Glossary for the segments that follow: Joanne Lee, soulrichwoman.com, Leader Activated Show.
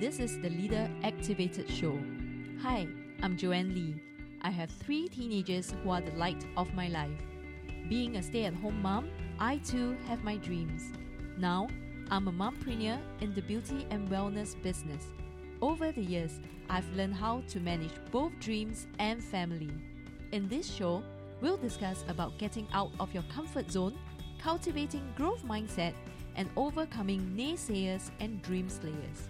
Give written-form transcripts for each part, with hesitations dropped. This is the Leader Activated Show. Hi, I'm Joanne Lee. I have 3 teenagers who are the light of my life. Being a stay-at-home mom, I too have my dreams. Now, I'm a mompreneur in the beauty and wellness business. Over the years, I've learned how to manage both dreams and family. In this show, we'll discuss about getting out of your comfort zone, cultivating growth mindset, and overcoming naysayers and dream slayers.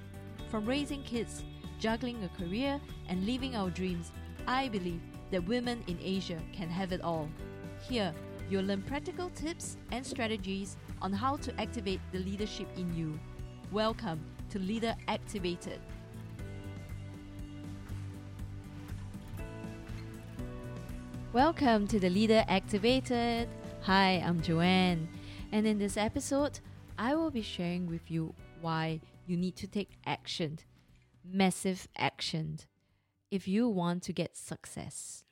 From raising kids, juggling a career, and living our dreams, I believe that women in Asia can have it all. Here, you'll learn practical tips and strategies on how to activate the leadership in you. Welcome to Leader Activated. Welcome to the Leader Activated. Hi, I'm Joanne. And in this episode, I will be sharing with you why you need to take action, massive action, if you want to get success.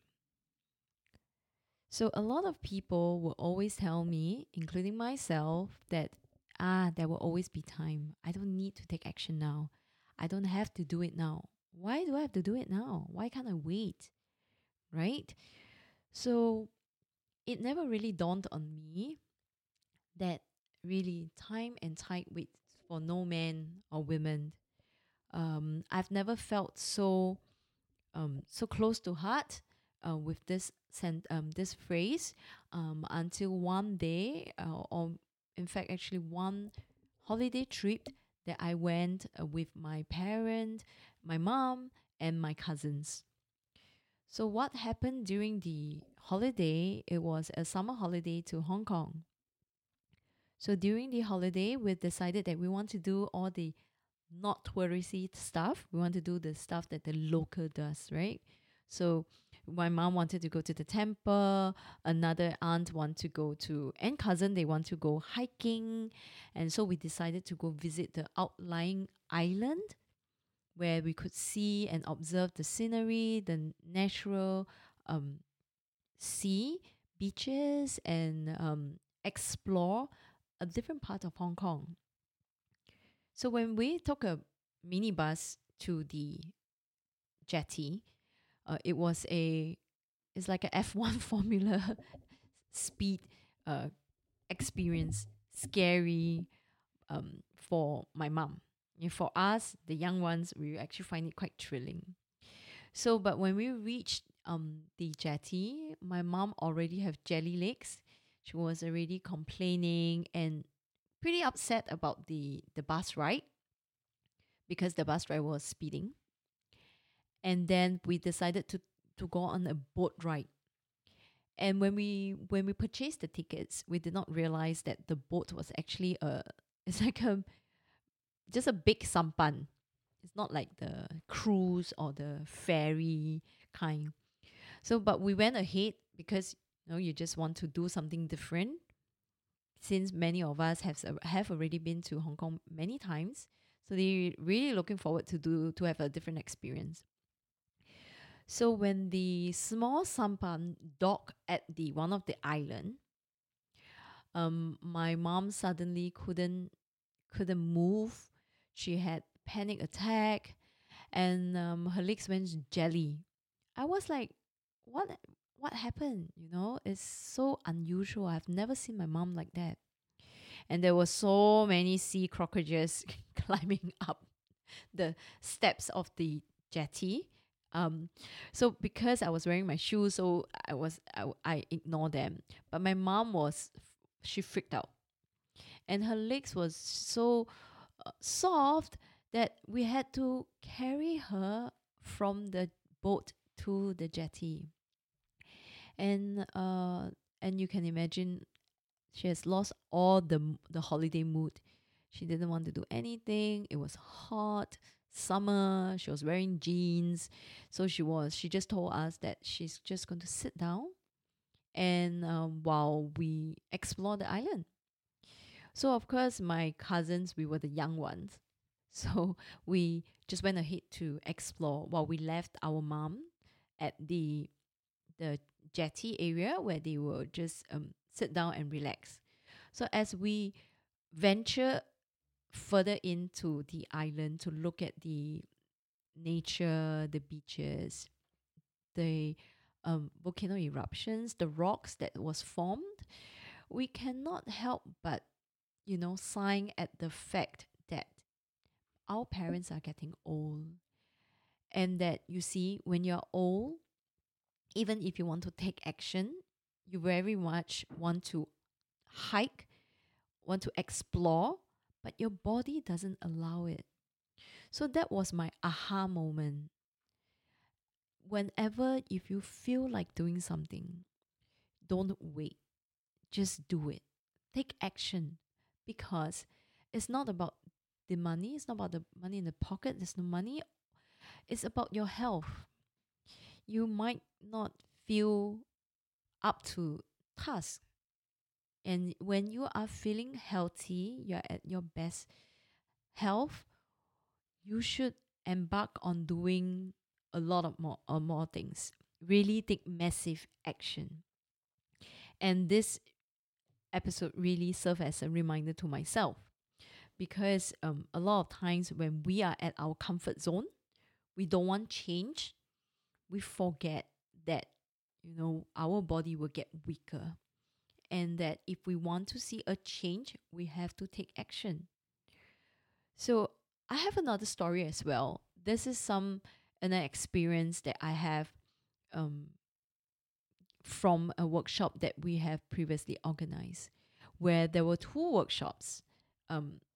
So a lot of people will always tell me, including myself, that there will always be time. I don't need to take action now. I don't have to do it now. Why do I have to do it now? Why can't I wait? Right? So it never really dawned on me that really time and tide waits for no man or woman. I've never felt so close to heart with this phrase until one day, or in fact actually one holiday trip that I went with my parent, my mom, and my cousins. So what happened during the holiday, it was a summer holiday to Hong Kong. So during the holiday, we decided that we want to do all the not touristy stuff. We want to do the stuff that the local does, right? So my mom wanted to go to the temple, another aunt want to go to, and cousin, they want to go hiking. And so we decided to go visit the outlying island where we could see and observe the scenery, the natural sea, beaches, and explore a different part of Hong Kong. So when we took a minibus to the jetty, it's like a F1 formula speed experience, scary for my mom. And for us, the young ones, we actually find it quite thrilling. So, but when we reached the jetty, my mom already have jelly legs. She was already complaining and pretty upset about the bus ride because the bus driver was speeding. And then we decided to go on a boat ride. And when we purchased the tickets, we did not realize that the boat was actually just a big sampan. It's not like the cruise or the ferry kind. So, but we went ahead because you just want to do something different. Since many of us have already been to Hong Kong many times, so they're really looking forward to have a different experience. So when the small sampan docked at the one of the island, my mom suddenly couldn't move. She had panic attack, and her legs went jelly. I was like, what happened? It's so unusual. I've never seen my mom like that. And there were so many sea crocodiles climbing up the steps of the jetty. So because I was wearing my shoes, so I ignored them. But my mom she freaked out. And her legs was so soft that we had to carry her from the boat to the jetty. And you can imagine she has lost all the holiday mood. She didn't want to do anything. It was hot, summer. She was wearing jeans. So she just told us that she's just going to sit down and while we explore the island. So, of course, my cousins, we were the young ones. So, we just went ahead to explore while we left our mom at the jetty area where they will just sit down and relax. So, as we venture further into the island to look at the nature, the beaches, the volcano eruptions, the rocks that was formed, we cannot help but, you know, sighing at the fact that our parents are getting old. And that, you see, when you're old, even if you want to take action, you very much want to hike, want to explore, but your body doesn't allow it. So that was my aha moment. Whenever, if you feel like doing something, don't wait. Just do it. Take action, because it's not about the money. It's not about the money in the pocket. There's no money. It's about your health. You might not feel up to task. And when you are feeling healthy, you're at your best health, you should embark on doing a lot of more things. Really take massive action. And this episode really served as a reminder to myself, because a lot of times when we are at our comfort zone, we don't want change, we forget that, you know, our body will get weaker, and that if we want to see a change, we have to take action. So I have another story as well. This is an experience that I have from a workshop that we have previously organized, where there were two workshops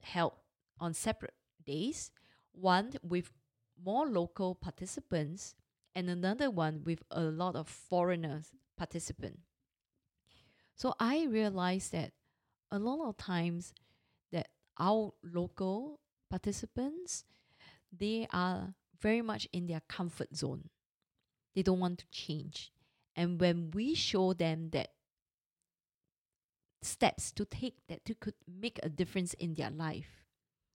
held on separate days, one with more local participants and another one with a lot of foreigners participants. So I realized that a lot of times that our local participants, they are very much in their comfort zone. They don't want to change. And when we show them that steps to take that could make a difference in their life,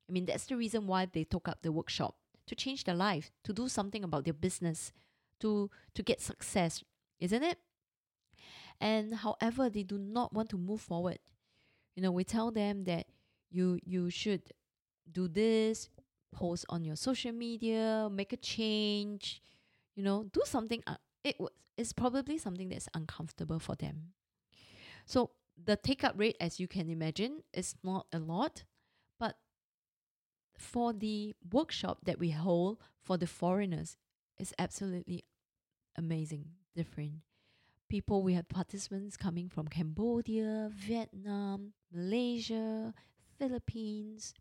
I mean, that's the reason why they took up the workshop, to change their life, to do something about their business, to get success, isn't it? And however, they do not want to move forward. You know, we tell them that you should do this, post on your social media, make a change, you know, do something. It's probably something that's uncomfortable for them. So the take-up rate, as you can imagine, is not a lot. But for the workshop that we hold for the foreigners, it's absolutely amazing, different. People, we have participants coming from Cambodia, Vietnam, Malaysia, Philippines.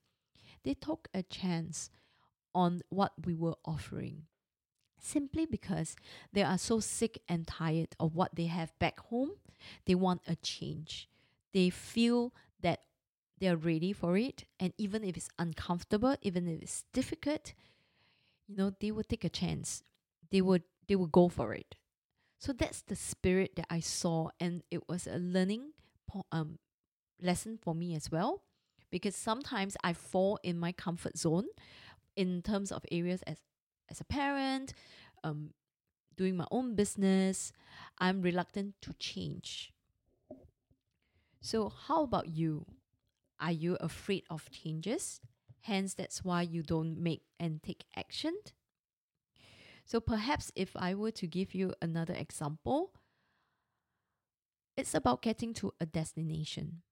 They took a chance on what we were offering, simply because they are so sick and tired of what they have back home. They want a change. They feel that they're ready for it. And even if it's uncomfortable, even if it's difficult, you know, they will take a chance. They will go for it. So that's the spirit that I saw. And it was a learning lesson for me as well, because sometimes I fall in my comfort zone in terms of areas as a parent, doing my own business. I'm reluctant to change. So how about you? Are you afraid of changes? Hence, that's why you don't make and take action. So perhaps if I were to give you another example, it's about getting to a destination.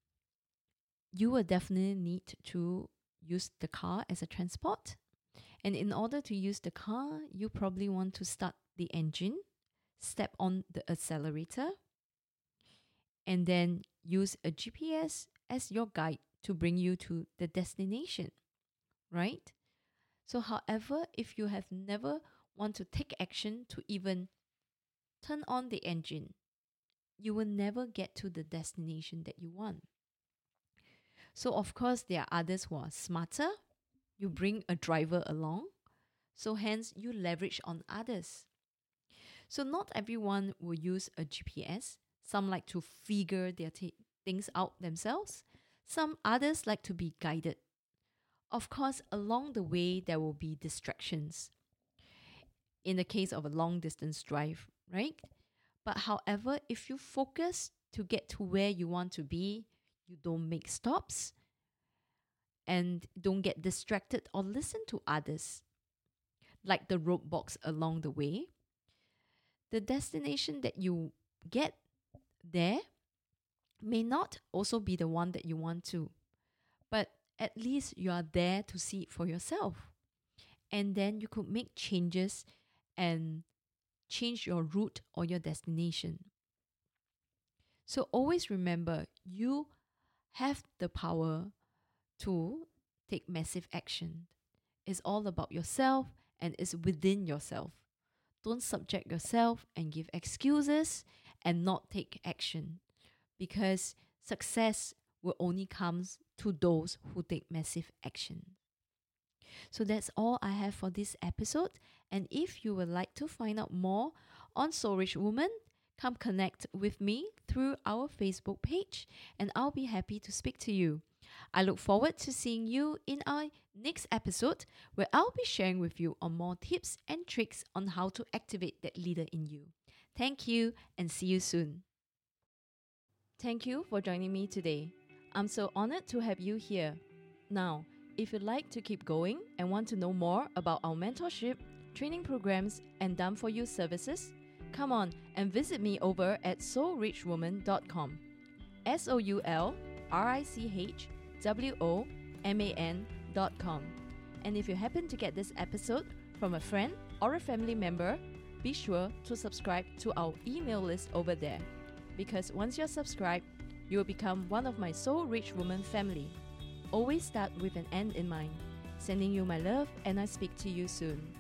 You will definitely need to use the car as a transport. And in order to use the car, you probably want to start the engine, step on the accelerator, and then use a GPS as your guide to bring you to the destination, right? So however, if you have never want to take action to even turn on the engine, you will never get to the destination that you want. So of course, there are others who are smarter. You bring a driver along, so hence you leverage on others. So not everyone will use a GPS. Some like to figure their things out themselves. Some others like to be guided. Of course, along the way, there will be distractions in the case of a long distance drive, right? But however, if you focus to get to where you want to be, you don't make stops, and don't get distracted or listen to others, like the roadblocks along the way, the destination that you get there may not also be the one that you want to, but at least you are there to see it for yourself. And then you could make changes and change your route or your destination. So always remember, you have the power to take massive action. It's all about yourself and it's within yourself. Don't subject yourself and give excuses and not take action, because success will only come to those who take massive action. So that's all I have for this episode. And if you would like to find out more on Soul Rich Woman, come connect with me through our Facebook page and I'll be happy to speak to you. I look forward to seeing you in our next episode, where I'll be sharing with you on more tips and tricks on how to activate that leader in you. Thank you and see you soon. Thank you for joining me today. I'm so honored to have you here. Now, if you'd like to keep going and want to know more about our mentorship, training programs, and done-for-you services, come on and visit me over at soulrichwoman.com. soulrichwoman.com. And if you happen to get this episode from a friend or a family member, be sure to subscribe to our email list over there, because once you're subscribed, you will become one of my Soul Rich Woman family. Always start with an end in mind. Sending you my love, and I speak to you soon.